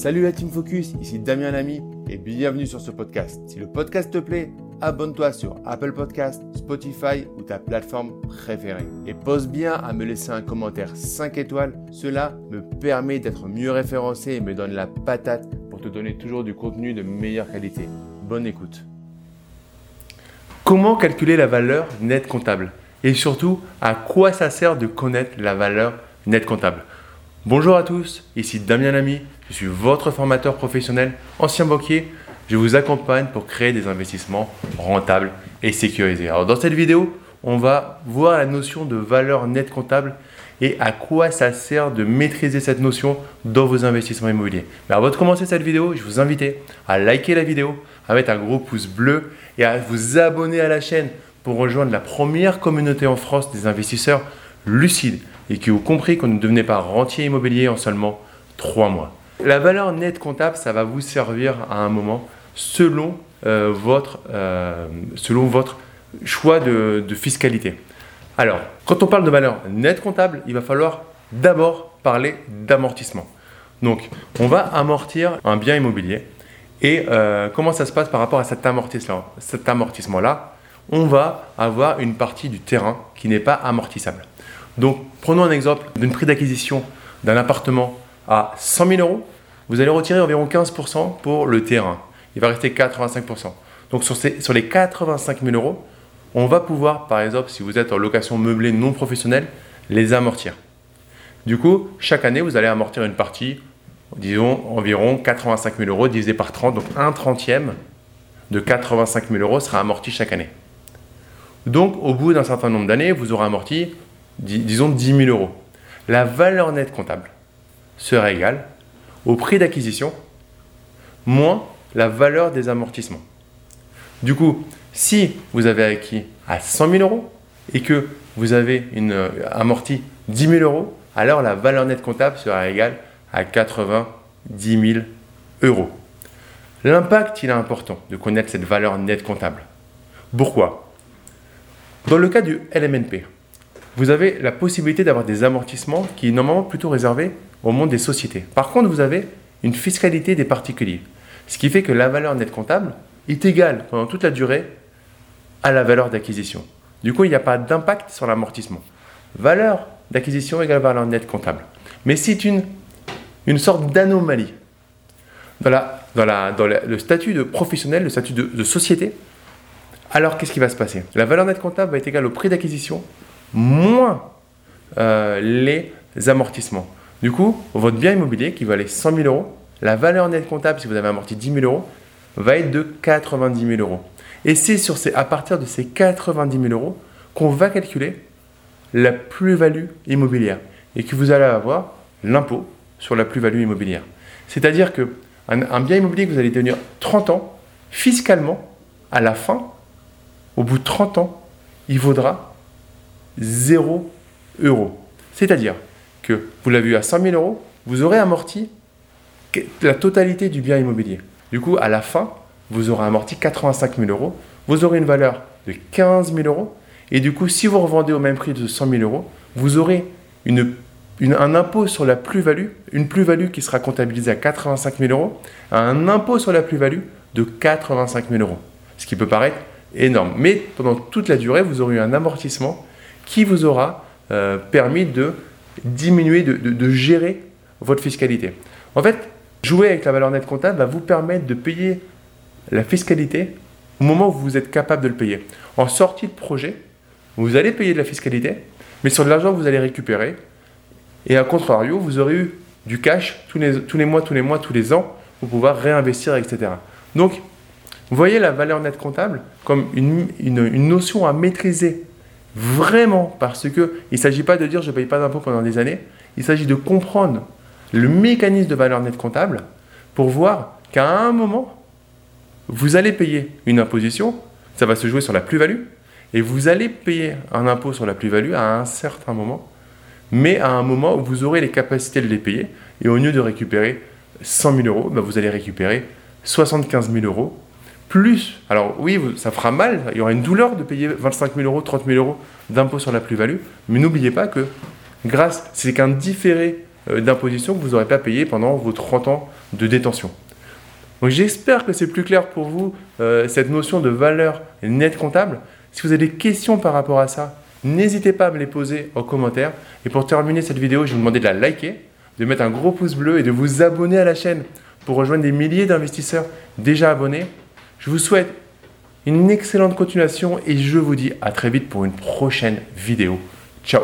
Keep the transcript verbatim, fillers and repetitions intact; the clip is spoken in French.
Salut la Team Focus, ici Damien Lamy et bienvenue sur ce podcast. Si le podcast te plaît, abonne-toi sur Apple Podcasts, Spotify ou ta plateforme préférée. Et pense bien à me laisser un commentaire cinq étoiles, cela me permet d'être mieux référencé et me donne la patate pour te donner toujours du contenu de meilleure qualité. Bonne écoute. Comment calculer la valeur nette comptable? Et surtout, à quoi ça sert de connaître la valeur nette comptable? Bonjour à tous, ici Damien Lamy, je suis votre formateur professionnel, ancien banquier. Je vous accompagne pour créer des investissements rentables et sécurisés. Alors dans cette vidéo, on va voir la notion de valeur nette comptable et à quoi ça sert de maîtriser cette notion dans vos investissements immobiliers. Mais avant de commencer cette vidéo, je vous invite à liker la vidéo, à mettre un gros pouce bleu et à vous abonner à la chaîne pour rejoindre la première communauté en France des investisseurs lucides et qui ont compris qu'on ne devenait pas rentier immobilier en seulement trois mois. La valeur nette comptable, ça va vous servir à un moment selon, euh, votre, euh, selon votre choix de, de fiscalité. Alors, quand on parle de valeur nette comptable, il va falloir d'abord parler d'amortissement. Donc, on va amortir un bien immobilier. Et euh, comment ça se passe par rapport à cet amortissement, cet amortissement-là? On va avoir une partie du terrain qui n'est pas amortissable. Donc, prenons un exemple d'une prix d'acquisition d'un appartement à cent mille euros. Vous allez retirer environ quinze pour cent pour le terrain. Il va rester quatre-vingt-cinq pour cent. Donc, sur, ces, sur les quatre-vingt-cinq mille euros, on va pouvoir, par exemple, si vous êtes en location meublée non professionnelle, les amortir. Du coup, chaque année, vous allez amortir une partie, disons environ quatre-vingt-cinq mille euros divisé par trente. Donc, un trentième de quatre-vingt-cinq mille euros sera amorti chaque année. Donc, au bout d'un certain nombre d'années, vous aurez amorti, dis, disons, dix mille euros. La valeur nette comptable sera égale au prix d'acquisition moins la valeur des amortissements. Du coup, si vous avez acquis à cent mille euros et que vous avez une, euh, amorti dix mille euros, alors la valeur nette comptable sera égale à quatre-vingt-dix mille euros. L'impact, il est important de connaître cette valeur nette comptable. Pourquoi ? Dans le cas du L M N P, vous avez la possibilité d'avoir des amortissements qui est normalement plutôt réservé au monde des sociétés. Par contre, vous avez une fiscalité des particuliers, ce qui fait que la valeur nette comptable est égale pendant toute la durée à la valeur d'acquisition. Du coup, il n'y a pas d'impact sur l'amortissement. Valeur d'acquisition égale valeur nette comptable. Mais c'est une, une sorte d'anomalie. Dans, la, dans, la, dans la, le statut de professionnel, le statut de, de société, alors, qu'est-ce qui va se passer? La valeur nette comptable va être égale au prix d'acquisition moins euh, les amortissements. Du coup, votre bien immobilier qui valait cent mille euros, la valeur nette comptable, si vous avez amorti dix mille euros, va être de quatre-vingt-dix mille euros. Et c'est sur ces, à partir de ces quatre-vingt-dix mille euros qu'on va calculer la plus-value immobilière et que vous allez avoir l'impôt sur la plus-value immobilière. C'est-à-dire qu'un un bien immobilier que vous allez tenir trente ans, fiscalement, à la fin, au bout de trente ans, il vaudra zéro euros. C'est-à-dire que vous l'avez eu à cinq mille euros, vous aurez amorti la totalité du bien immobilier. Du coup, à la fin, vous aurez amorti quatre-vingt-cinq mille euros, vous aurez une valeur de quinze mille euros. Et du coup, si vous revendez au même prix de cent mille euros, vous aurez une, une, un impôt sur la plus-value, une plus-value qui sera comptabilisée à quatre-vingt-cinq mille euros, à un impôt sur la plus-value de quatre-vingt-cinq mille euros. Ce qui peut paraître énorme. Mais pendant toute la durée, vous aurez eu un amortissement qui vous aura euh, permis de diminuer, de, de, de gérer votre fiscalité. En fait, jouer avec la valeur nette comptable va vous permettre de payer la fiscalité au moment où vous êtes capable de le payer. En sortie de projet, vous allez payer de la fiscalité, mais sur de l'argent que vous allez récupérer. Et à contrario, vous aurez eu du cash tous les, tous les mois, tous les mois, tous les ans pour pouvoir réinvestir, et cetera. Donc, vous voyez la valeur nette comptable comme une, une, une notion à maîtriser vraiment parce qu'il ne s'agit pas de dire « je ne paye pas d'impôts pendant des années ». Il s'agit de comprendre le mécanisme de valeur nette comptable pour voir qu'à un moment, vous allez payer une imposition, ça va se jouer sur la plus-value et vous allez payer un impôt sur la plus-value à un certain moment, mais à un moment où vous aurez les capacités de les payer et au lieu de récupérer cent mille euros, ben vous allez récupérer soixante-quinze mille euros. Plus, alors oui, ça fera mal, il y aura une douleur de payer vingt-cinq mille euros, trente mille euros d'impôt sur la plus-value, mais n'oubliez pas que grâce, c'est qu'un différé d'imposition que vous n'aurez pas payé pendant vos trente ans de détention. Donc j'espère que c'est plus clair pour vous, euh, cette notion de valeur nette comptable. Si vous avez des questions par rapport à ça, n'hésitez pas à me les poser en commentaire. Et pour terminer cette vidéo, je vais vous demander de la liker, de mettre un gros pouce bleu et de vous abonner à la chaîne pour rejoindre des milliers d'investisseurs déjà abonnés. Je vous souhaite une excellente continuation et je vous dis à très vite pour une prochaine vidéo. Ciao!